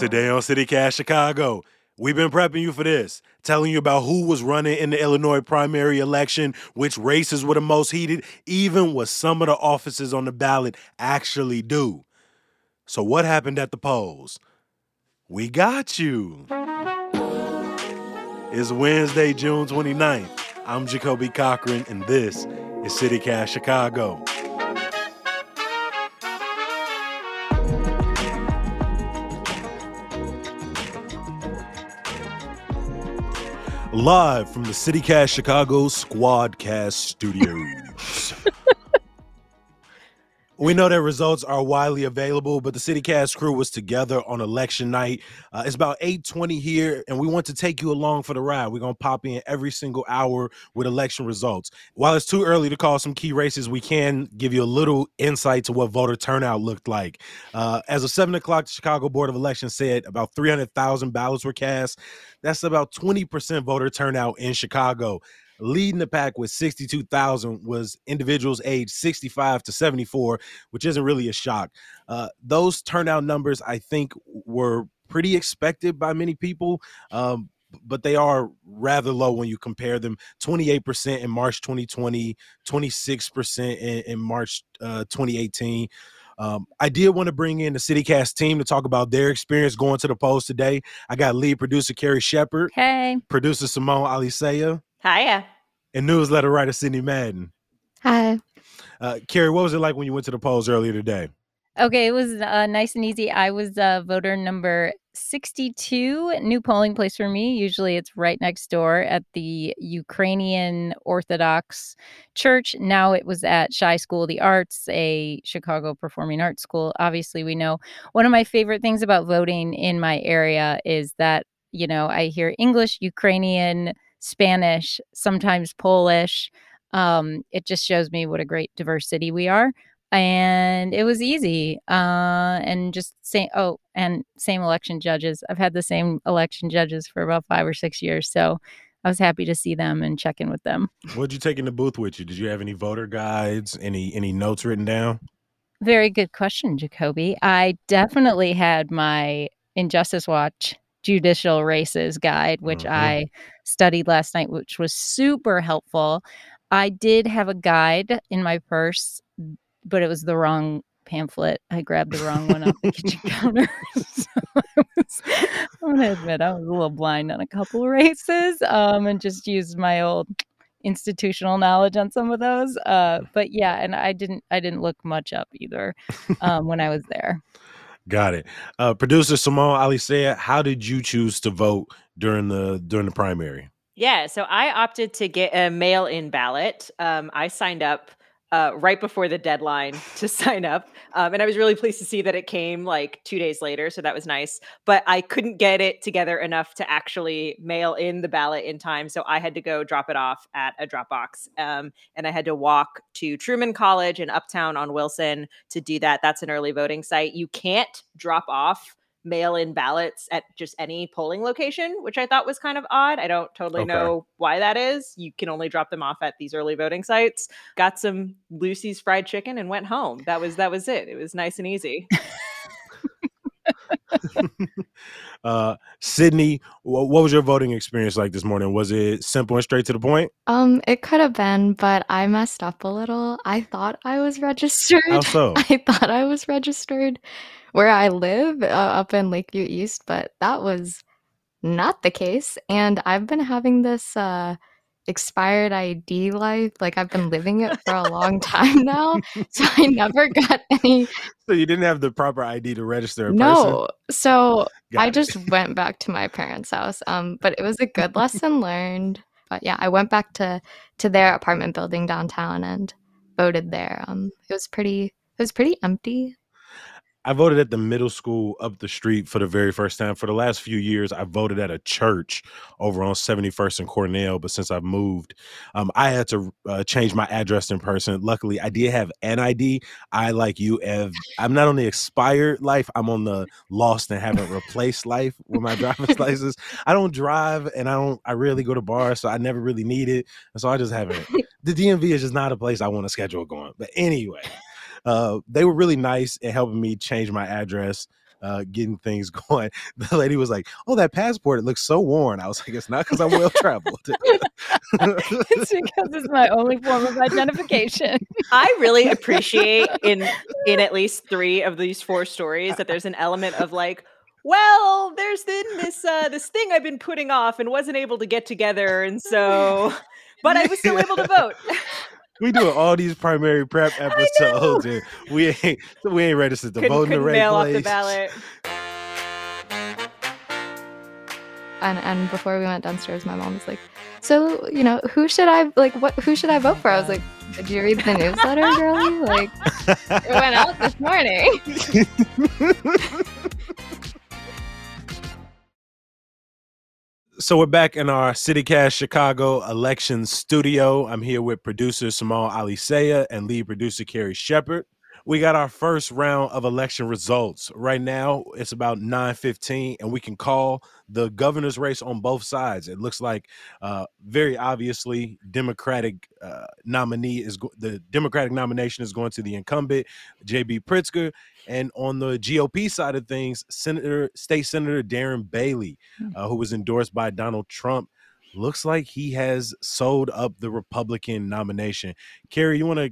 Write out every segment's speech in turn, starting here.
Today on CityCast Chicago, we've been prepping you for this, telling you about who was running in the Illinois primary election, which races were the most heated, even what some of the offices on the ballot actually do. So what happened at the polls? We got you. It's Wednesday, June 29th. I'm Jacoby Cochran, and this is CityCast Chicago. Live from the CityCast Chicago Squadcast Studios. We know that results are widely available, but the CityCast crew was together on election night. It's about 8:20 here, and we want to take you along for the ride. We're going to pop in every single hour with election results. While it's too early to call some key races, we can give you a little insight to what voter turnout looked like. As of 7 o'clock, the Chicago Board of Elections said about 300,000 ballots were cast. That's about 20% voter turnout in Chicago. Leading the pack with 62,000 was individuals aged 65 to 74, which isn't really a shock. Those turnout numbers, I think, were pretty expected by many people, but they are rather low when you compare them. 28% in March 2020, 26% in March 2018. I did want to bring in the CityCast team to talk about their experience going to the polls today. I got lead producer Carrie Shepherd. Hey. Producer Simone Alisea. Hiya. And newsletter writer Cindy Madden. Hi. Carrie, what was it like when you went to the polls earlier today? Okay, it was nice and easy. I was voter number 62, new polling place for me. Usually it's right next door at the Ukrainian Orthodox Church. Now it was at Chi School of the Arts, a Chicago performing arts school. Obviously, we know one of my favorite things about voting in my area is that, you know, I hear English, Ukrainian, Spanish, sometimes Polish. It just shows me what a great diverse city we are. And it was easy. And just saying, and same election judges. I've had the same election judges for about 5 or 6 years. So I was happy to see them and check in with them. What did you take in the booth with you? Did you have any voter guides, any notes written down? Very good question, Jacoby. I definitely had my Injustice Watch judicial races guide, which I studied last night, which was super helpful. I did have a guide in my purse, but it was the wrong pamphlet. I grabbed the wrong one off the kitchen counter. So I'm going to admit I was a little blind on a couple races and just used my old institutional knowledge on some of those. But yeah, and I didn't look much up either when I was there. Got it. Producer Simone Alisea, how did you choose to vote during the primary? Yeah, so I opted to get a mail-in ballot. I signed up right before the deadline to sign up. And I was really pleased to see that it came like 2 days later. So that was nice. But I couldn't get it together enough to actually mail in the ballot in time. So I had to go drop it off at a drop box. And I had to walk to Truman College in Uptown on Wilson to do that. That's an early voting site. You can't drop off mail-in ballots at just any polling location, which I thought was kind of odd. I don't totally know why that is. You can only drop them off at these early voting sites. Got some Lucy's fried chicken and went home. That was it. It was nice and easy. Sydney, what was your voting experience like this morning? Was it simple and straight to the point? It could have been, but I messed up a little. I thought I was registered. How so? I thought I was registered where I live up in Lakeview East, but that was not the case. And I've been having this expired ID life. Like, I've been living it for a long time now, so I never got any. So you didn't have the proper ID to register a person? No. So I just went back to my parents' house. But it was a good lesson learned. But yeah, I went back to their apartment building downtown and voted there. It was pretty empty. I voted at the middle school up the street for the very first time. For the last few years, I voted at a church over on 71st and Cornell. But since I've moved, I had to change my address in person. Luckily, I did have an ID. I, like you, I'm not on the expired life. I'm on the lost and haven't replaced life with my driver's license. I don't drive, and I rarely go to bars, so I never really need it. And so I just haven't. The DMV is just not a place I want to schedule going. But anyway. They were really nice in helping me change my address. getting things going. The lady was like, "Oh, that passport, it looks so worn." I was like, "It's not because I'm well traveled. It's because it's my only form of identification." I really appreciate in at least three of these four stories that there's an element of like, well, there's been this thing I've been putting off and wasn't able to get together, and so, but I was still able to vote. We do all these primary prep episodes, and we ain't registered to vote in the right mail place. Off the ballot. And before we went downstairs, my mom was like, "So, you know, who should I vote for?" I was like, "Did you read the newsletter, girlie? Like, it went out this morning." So we're back in our CityCast Chicago election studio. I'm here with producer Simone Alisea and lead producer Carrie Shepherd. We got our first round of election results. Right now, it's about 9:15, and we can call the governor's race on both sides. It looks like very obviously the Democratic nomination is going to the incumbent, J.B. Pritzker. And on the GOP side of things, State Senator Darren Bailey, who was endorsed by Donald Trump, looks like he has sold up the Republican nomination. Carrie, you want to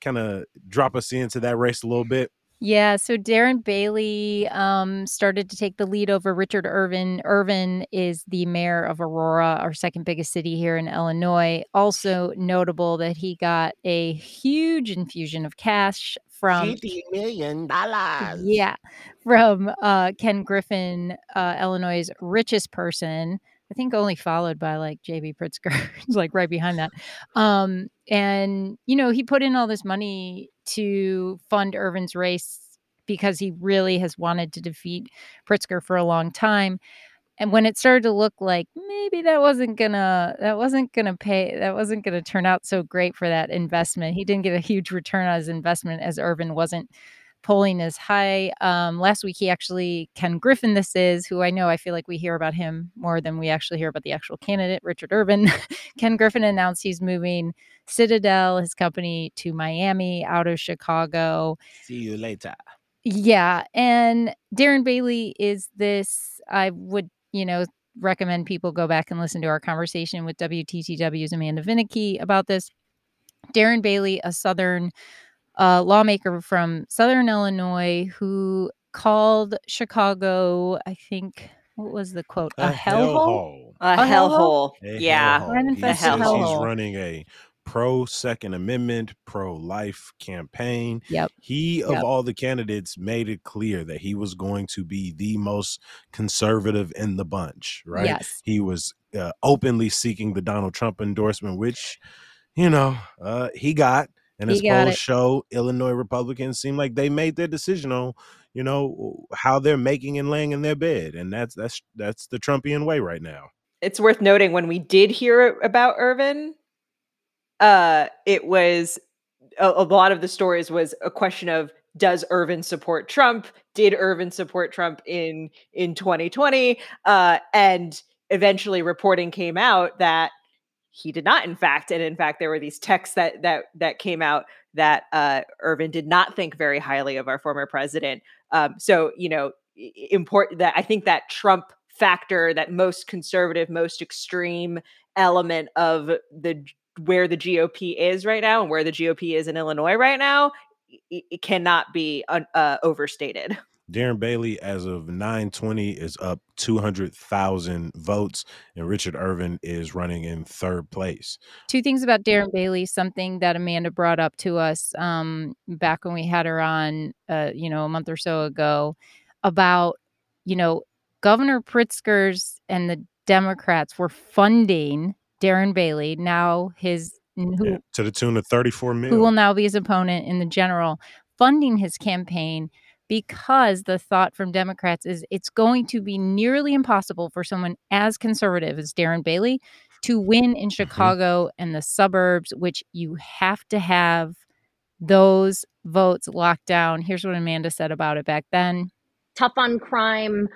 kind of drop us into that race a little bit? Yeah, so Darren Bailey started to take the lead over Richard Irvin. Irvin is the mayor of Aurora, our second biggest city here in Illinois. Also notable that he got a huge infusion of cash from $50 million. Yeah, from Ken Griffin, Illinois' richest person. I think only followed by like J.B. Pritzker, like right behind that. And, you know, he put in all this money to fund Irvin's race because he really has wanted to defeat Pritzker for a long time. And when it started to look like maybe that wasn't going to turn out so great for that investment, he didn't get a huge return on his investment as Irvin wasn't polling as high. Last week, Ken Griffin, who I know, I feel like we hear about him more than we actually hear about the actual candidate, Richard Irvin. Ken Griffin announced he's moving Citadel, his company, to Miami out of Chicago. See you later. Yeah. And Darren Bailey is this, I would, recommend people go back and listen to our conversation with WTTW's Amanda Vinicky about this. Darren Bailey, a lawmaker from Southern Illinois who called Chicago, I think, what was the quote? A hellhole? A hellhole. Yeah. He's running a pro-Second Amendment, pro-life campaign. Yep. He, of all the candidates, made it clear that he was going to be the most conservative in the bunch, right? Yes. He was openly seeking the Donald Trump endorsement, which, he got. And his polls show Illinois Republicans seem like they made their decision on, how they're making and laying in their bed. And that's the Trumpian way right now. It's worth noting when we did hear about Irvin, it was a lot of the stories was a question of, does Irvin support Trump? Did Irvin support Trump in 2020? And eventually reporting came out that he did not, in fact. And in fact, there were these texts that came out that Irvin did not think very highly of our former president. Important that I think that Trump factor, that most conservative, most extreme element of where the GOP is right now and where the GOP is in Illinois right now, it cannot be overstated. Darren Bailey, as of 9/20, is up 200,000 votes, and Richard Irvin is running in third place. Two things about Darren Bailey, something that Amanda brought up to us back when we had her on, a month or so ago, about, Governor Pritzker's and the Democrats were funding Darren Bailey, now to the tune of $34 million, who will now be his opponent in the general, funding his campaign. Because the thought from Democrats is it's going to be nearly impossible for someone as conservative as Darren Bailey to win in Chicago and the suburbs, which you have to have those votes locked down. Here's what Amanda said about it back then. Tough on crime.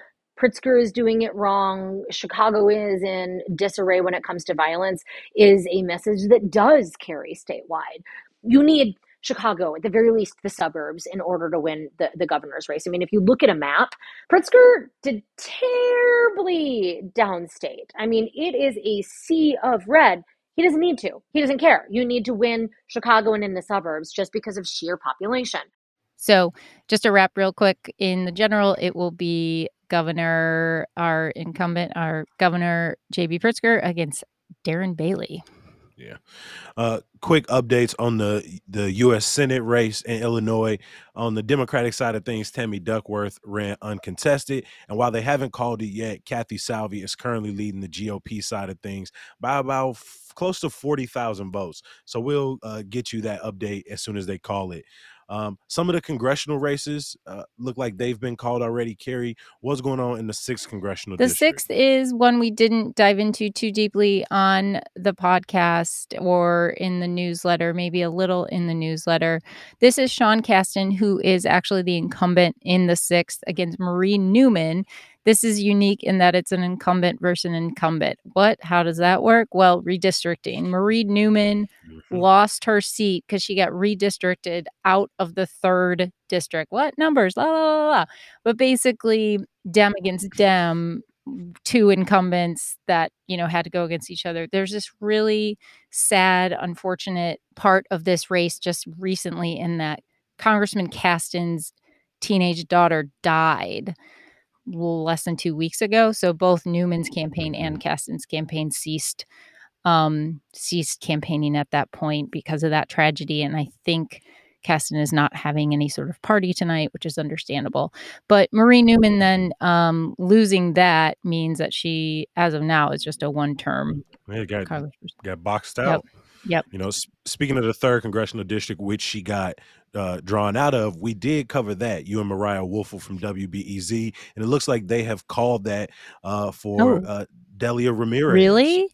Pritzker is doing it wrong. Chicago is in disarray when it comes to violence is a message that does carry statewide. You need Chicago, at the very least the suburbs, in order to win the governor's race. I mean, if you look at a map, Pritzker did terribly downstate. I mean, it is a sea of red. He doesn't need to. He doesn't care. You need to win Chicago and in the suburbs just because of sheer population. So just to wrap real quick, in the general, it will be our governor, J.B. Pritzker against Darren Bailey. Yeah. Quick updates on the U.S. Senate race in Illinois. On the Democratic side of things, Tammy Duckworth ran uncontested. And while they haven't called it yet, Kathy Salvi is currently leading the GOP side of things by about close to 40,000 votes. So we'll get you that update as soon as they call it. Some of the congressional races look like they've been called already. Carrie, what's going on in the 6th congressional district? The 6th is one we didn't dive into too deeply on the podcast or in the newsletter, maybe a little in the newsletter. This is Sean Casten, who is actually the incumbent in the 6th against Marie Newman. This is unique in that it's an incumbent versus an incumbent. What? How does that work? Well, redistricting. Marie Newman lost her seat because she got redistricted out of the 3rd district. What numbers? La, la, la, la. But basically, Dem against Dem, two incumbents that, you know, had to go against each other. There's this really sad, unfortunate part of this race just recently in that Congressman Casten's teenage daughter died less than 2 weeks ago. So both Newman's campaign and Casten's campaign ceased campaigning at that point because of that tragedy. And I think Casten is not having any sort of party tonight, which is understandable. But Marie Newman then losing that means that she, as of now, is just a one-term. Yeah, got boxed out. Yep. You know, speaking of the 3rd congressional district, which she got drawn out of, we did cover that. You and Mariah Wolfel from WBEZ, and it looks like they have called that Delia Ramirez. Really?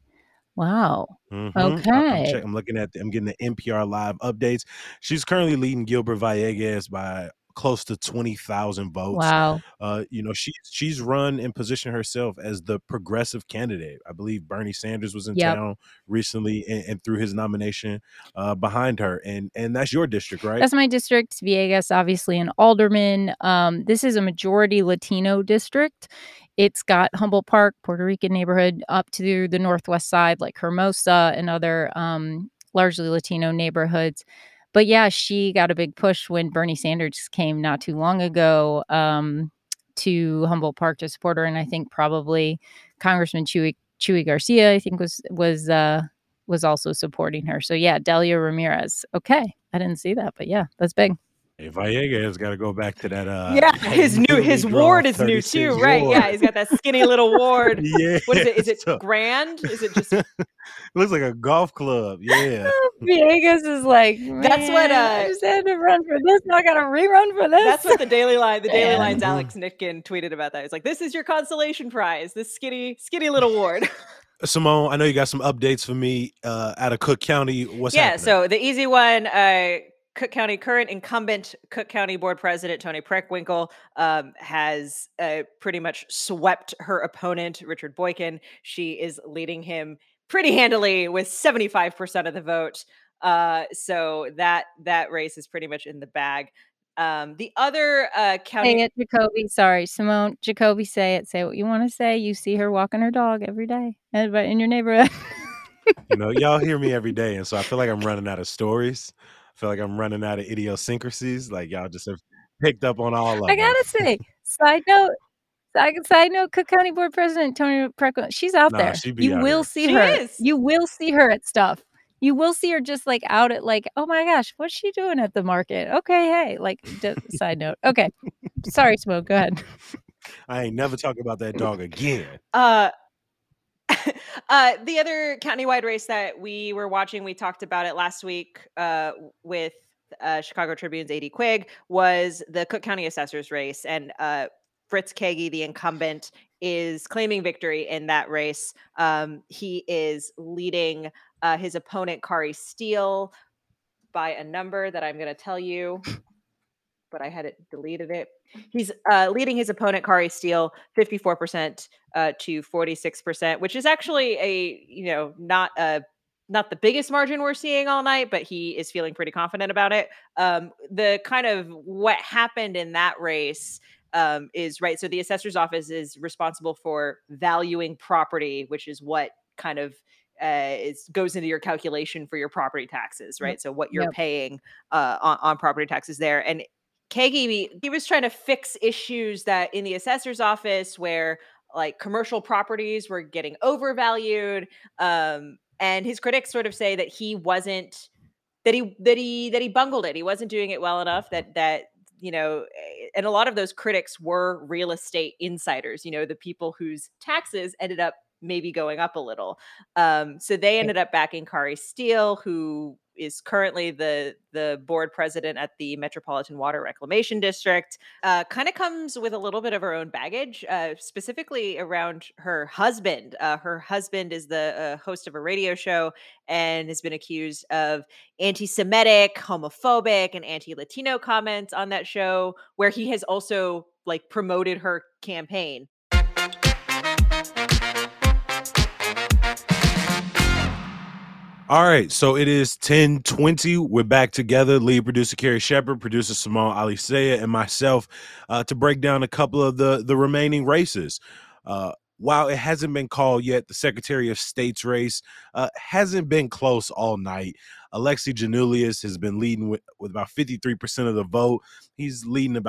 Wow. Mm-hmm. Okay. I'm looking at I'm getting the NPR live updates. She's currently leading Gilbert Villegas by close to 20,000 votes. Wow. You know, she's run and positioned herself as the progressive candidate. I believe Bernie Sanders was in town recently and threw his nomination behind her. And that's your district, right? That's my district. Villegas, obviously, an alderman. This is a majority Latino district. It's got Humboldt Park, Puerto Rican neighborhood, up to the northwest side, like Hermosa and other largely Latino neighborhoods. But yeah, she got a big push when Bernie Sanders came not too long ago to Humboldt Park to support her. And I think probably Congressman Chuy Garcia, I think, was also supporting her. So yeah, Delia Ramirez. Okay. I didn't see that, but yeah, that's big. Hey, Vallega has got to go back to that. His ward is new too, right? Yeah, he's got that skinny little ward. Yeah, what is it? Is it grand? Is it just? It looks like a golf club. Yeah, Villegas is like, that's what. I just had to run for this. Now I got to rerun for this. That's what the Daily Line's Alex Nitkin tweeted about that. He's like, this is your consolation prize. This skinny little ward. Simone, I know you got some updates for me out of Cook County. What's happening? Yeah, so the easy one. Cook County, current incumbent Cook County board president, Tony Preckwinkle, has pretty much swept her opponent, Richard Boykin. She is leading him pretty handily with 75% of the vote. So that race is pretty much in the bag. The other county... Say it, Jacoby. Sorry, Simone. Jacoby, say it. Say what you want to say. You see her walking her dog every day in your neighborhood. You know, y'all hear me every day, and so I feel like I'm running out of stories. I feel like I'm running out of idiosyncrasies. Like, y'all just have picked up on all of them. I gotta say, side note, Cook County Board President Tony Preckwinkle, she's out there. You will see her. You will see her at stuff. You will see her just like out at like, oh my gosh, what's she doing at the market? Okay, hey, like, side note. Okay, sorry, Smoke. Go ahead. I ain't never talking about that dog again. The other countywide race that we were watching, we talked about it last week with Chicago Tribune's A.D. Quigg, was the Cook County assessor's race. And Fritz Kaegi, the incumbent, is claiming victory in that race. He is leading his opponent, Kari Steele, by a number that I'm going to tell you, but I had it deleted it. He's leading his opponent, Kari Steele, 54% to 46%, which is actually a, you know, not a not the biggest margin we're seeing all night, but he is feeling pretty confident about it. The kind of what happened in that race is right. So the assessor's office is responsible for valuing property, which is what kind of goes into your calculation for your property taxes, right? So what you're paying on property taxes there. And Kaegi, he was trying to fix issues that in the assessor's office where like commercial properties were getting overvalued. And his critics sort of say that he wasn't, that he bungled it. He wasn't doing it well enough, that, you know, and a lot of those critics were real estate insiders, you know, the people whose taxes ended up maybe going up a little. So they ended up backing Kari Steele, who is currently the board president at the Metropolitan Water Reclamation District, kind of comes with a little bit of her own baggage, specifically around her husband. Her husband is the host of a radio show and has been accused of anti-Semitic, homophobic, and anti-Latino comments on that show, where he has also like promoted her campaign. All right, so it is 10:20. We're back together, lead producer Carrie Shepherd, producer Simone Alisea, and myself to break down a couple of the remaining races. While it hasn't been called yet, the Secretary of State's race hasn't been close all night. Alexi Giannoulias has been leading with about 53% of the vote. He's leading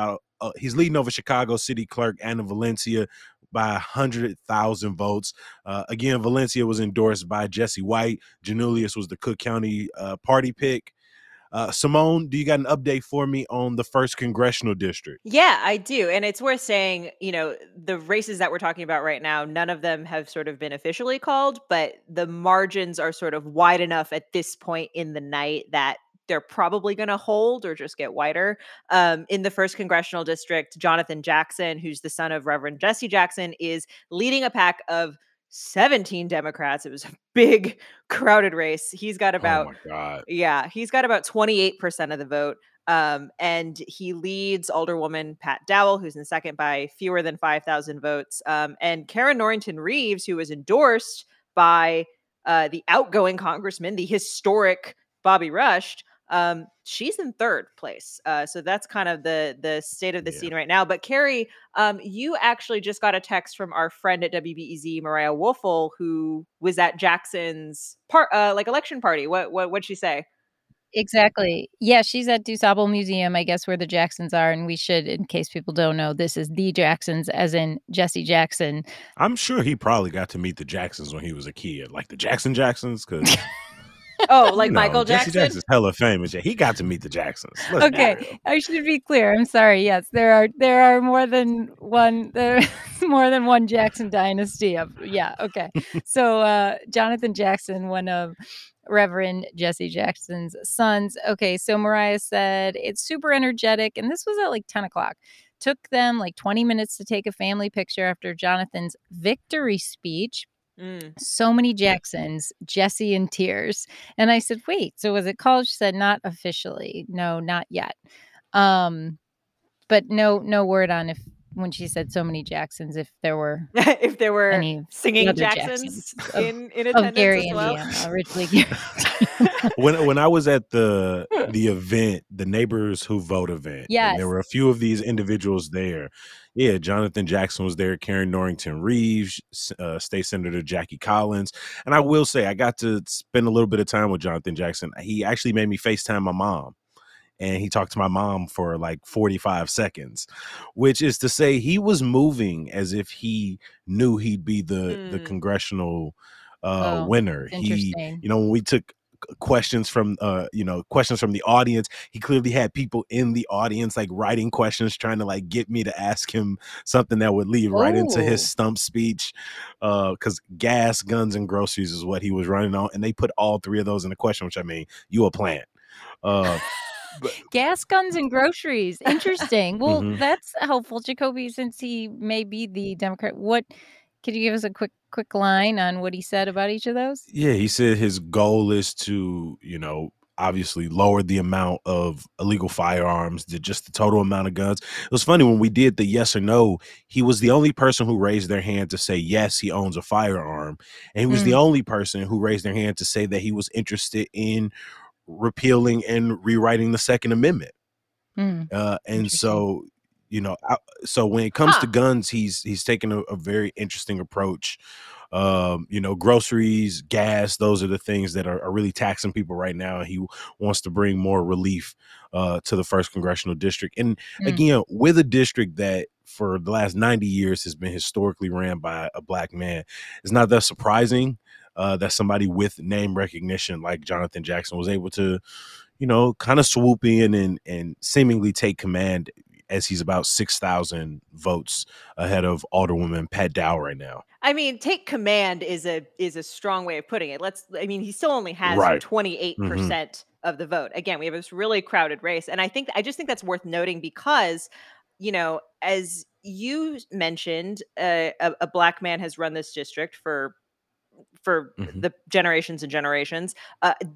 over Chicago City Clerk Anna Valencia by 100,000 votes. Again, Valencia was endorsed by Jesse White. Giannoulias was the Cook County party pick. Simone, do you got an update for me on the first congressional district? Yeah, I do. And it's worth saying, you know, the races that we're talking about right now, none of them have sort of been officially called, but the margins are sort of wide enough at this point in the night that they're probably going to hold or just get wider. In the first congressional district, Jonathan Jackson, who's the son of Reverend Jesse Jackson, is leading a pack of 17 Democrats. It was a big, crowded race. He's got about, he's got about 28% of the vote. And he leads Alderwoman Pat Dowell, who's in second by fewer than 5,000 votes. And Karin Norington-Reeves, who was endorsed by the outgoing congressman, the historic Bobby Rush, she's in third place. So that's kind of the state of the scene right now. But Carrie, you actually just got a text from our friend at WBEZ, Mariah Wolfel, who was at Jackson's election party. What'd she say? Exactly. Yeah, she's at DuSable Museum, I guess, where the Jacksons are. And we should, in case people don't know, this is the Jacksons, as in Jesse Jackson. I'm sure he probably got to meet the Jacksons when he was a kid, like the Jacksons, because... Oh, like Michael Jackson? Jesse Jackson's hella famous. Yeah, he got to meet the Jacksons. Okay, I should be clear. I'm sorry. Yes, there are more than one. There's more than one Jackson dynasty. Okay. So Jonathan Jackson, one of Reverend Jesse Jackson's sons. Okay, so Mariah said it's super energetic, and this was at like 10 o'clock. Took them like 20 minutes to take a family picture after Jonathan's victory speech. So many Jacksons, Jesse in tears. And I said, wait, so was it college? She said, not officially. No, not yet. But no word on if, when she said so many Jacksons, if there were any singing Jacksons in attendance of Gary, as well. Indiana, originally Gary. When I was at the event, the Neighbors Who Vote event, and there were a few of these individuals there. Yeah, Jonathan Jackson was there, Karin Norington-Reeves, State Senator Jackie Collins. And I will say, I got to spend a little bit of time with Jonathan Jackson. He actually made me FaceTime my mom. And he talked to my mom for like 45 seconds, which is to say he was moving as if he knew he'd be the congressional winner. He, you know, when we took questions from the audience, he clearly had people in the audience like writing questions, trying to like get me to ask him something that would lead right into his stump speech, because gas, guns, and groceries is what he was running on, and they put all three of those in the question, which, I mean, you a plant. But, gas, guns, and groceries. Interesting. Well, that's helpful, Jacoby, since he may be the Democrat. What could you give us a quick line on what he said about each of those? Yeah, he said his goal is to, you know, obviously lowered the amount of illegal firearms, just the total amount of guns. It was funny when we did the yes or no, he was the only person who raised their hand to say, yes, he owns a firearm. And he was the only person who raised their hand to say that he was interested in repealing and rewriting the Second Amendment. And so, you know, so when it comes to guns, he's taken a very interesting approach. You know, groceries, gas, those are the things that are really taxing people right now. And he wants to bring more relief to the first congressional district. And again, with a district that for the last 90 years has been historically ran by a black man, it's not that surprising that somebody with name recognition like Jonathan Jackson was able to, you know, kind of swoop in and seemingly take command, as he's about 6,000 votes ahead of Alderwoman Pat Dow right now. I mean, take command is a strong way of putting it. He still only has 28% of the vote. Again, we have this really crowded race. And I just think that's worth noting because, you know, as you mentioned, a black man has run this district for the generations and generations.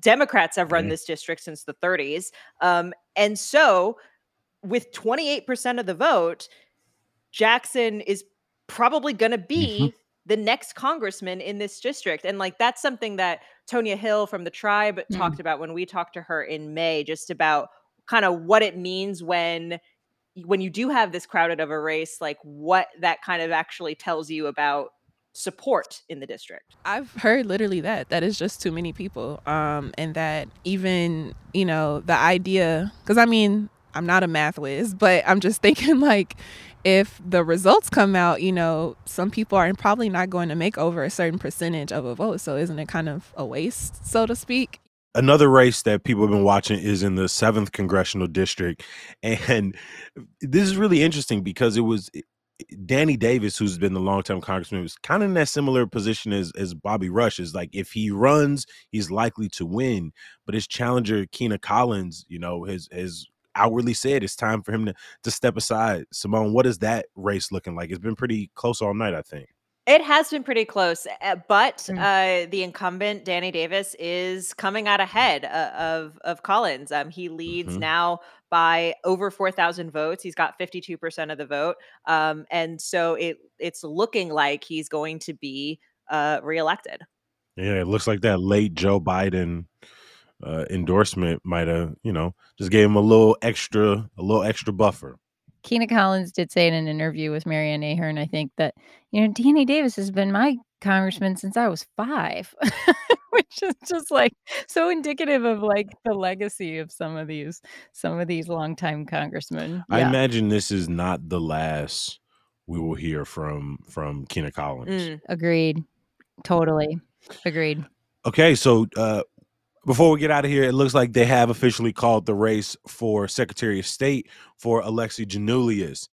Democrats have run this district since the 30s. And so with 28% of the vote, Jackson is probably going to be the next congressman in this district. And like, that's something that Tonya Hill from the Tribe talked about when we talked to her in May, just about kind of what it means when you do have this crowded of a race, like what that kind of actually tells you about support in the district. I've heard literally that is just too many people. And that even, you know, the idea, because I mean, I'm not a math whiz, but I'm just thinking like if the results come out, you know, some people are probably not going to make over a certain percentage of a vote. So isn't it kind of a waste, so to speak? Another race that people have been watching is in the 7th Congressional District. And this is really interesting because it was Danny Davis, who's been the longtime congressman, was kind of in that similar position as Bobby Rush. Is like if he runs, he's likely to win. But his challenger, Kina Collins, you know, his outwardly said it's time for him to step aside. Simone, what is that race looking like? It's been pretty close all night, I think. It has been pretty close, but the incumbent, Danny Davis, is coming out ahead of Collins. He leads now by over 4,000 votes. He's got 52% of the vote. And so it's looking like he's going to be reelected. Yeah, it looks like that late Joe Biden endorsement might have, you know, just gave him a little extra buffer. Kina Collins did say in an interview with Marianne Ahern, I think, that, you know, Danny Davis has been my congressman since I was 5, which is just like so indicative of like the legacy of some of these longtime congressmen. Yeah. I imagine this is not the last we will hear from Kina Collins. Agreed. Totally. Agreed. Okay, so before we get out of here, it looks like they have officially called the race for Secretary of State for Alexi Giannoulias.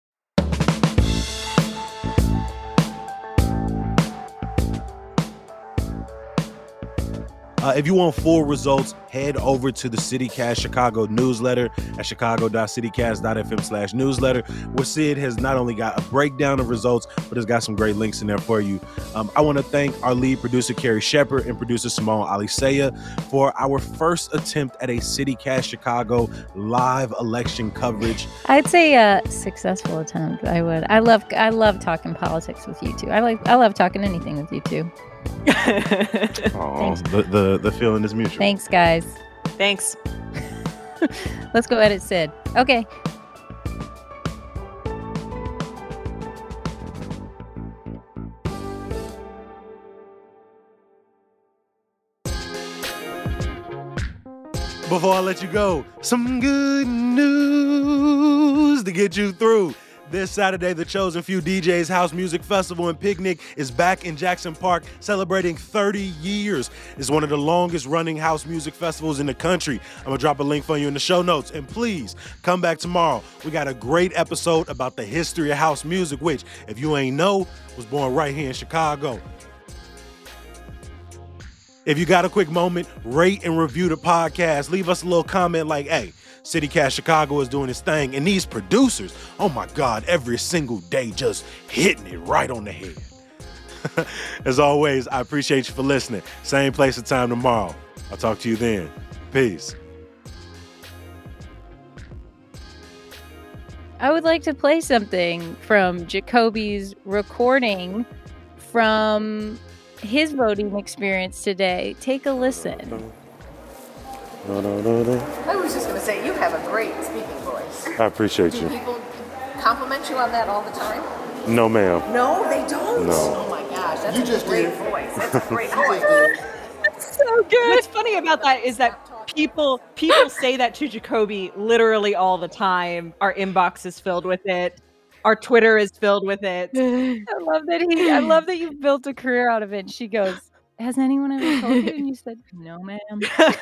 If you want full results, head over to the CityCast Chicago newsletter at chicago.citycast.fm/newsletter, where Sid has not only got a breakdown of results, but has got some great links in there for you. I want to thank our lead producer, Carrie Shepherd, and producer Simone Alisea for our first attempt at a CityCast Chicago live election coverage. I'd say a successful attempt. I would. I love talking politics with you two. I love talking anything with you two. Oh, the feeling is mutual. Thanks, guys. Thanks. Let's go edit Sid. Okay. Before I let you go, some good news to get you through. This Saturday, the Chosen Few DJs House Music Festival and Picnic is back in Jackson Park, celebrating 30 years. It's one of the longest running house music festivals in the country. I'm going to drop a link for you in the show notes. And please come back tomorrow. We got a great episode about the history of house music, which, if you ain't know, was born right here in Chicago. If you got a quick moment, rate and review the podcast. Leave us a little comment like, hey, CityCast Chicago is doing its thing, and these producers, oh my God, every single day just hitting it right on the head. As always, I appreciate you for listening. Same place and time tomorrow. I'll talk to you then. Peace. I would like to play something from Jacoby's recording from his voting experience today. Take a listen. I was just going to say, you have a great speaking voice. I appreciate you. Do people compliment you on that all the time? No, ma'am. No, they don't? No. Oh, my gosh. That's a great voice. That's a great voice. That's so good. What's funny about that is that people say that to Jacoby literally all the time. Our inbox is filled with it. Our Twitter is filled with it. I love that you built a career out of it. She goes, has anyone ever told you? And you said, no, ma'am.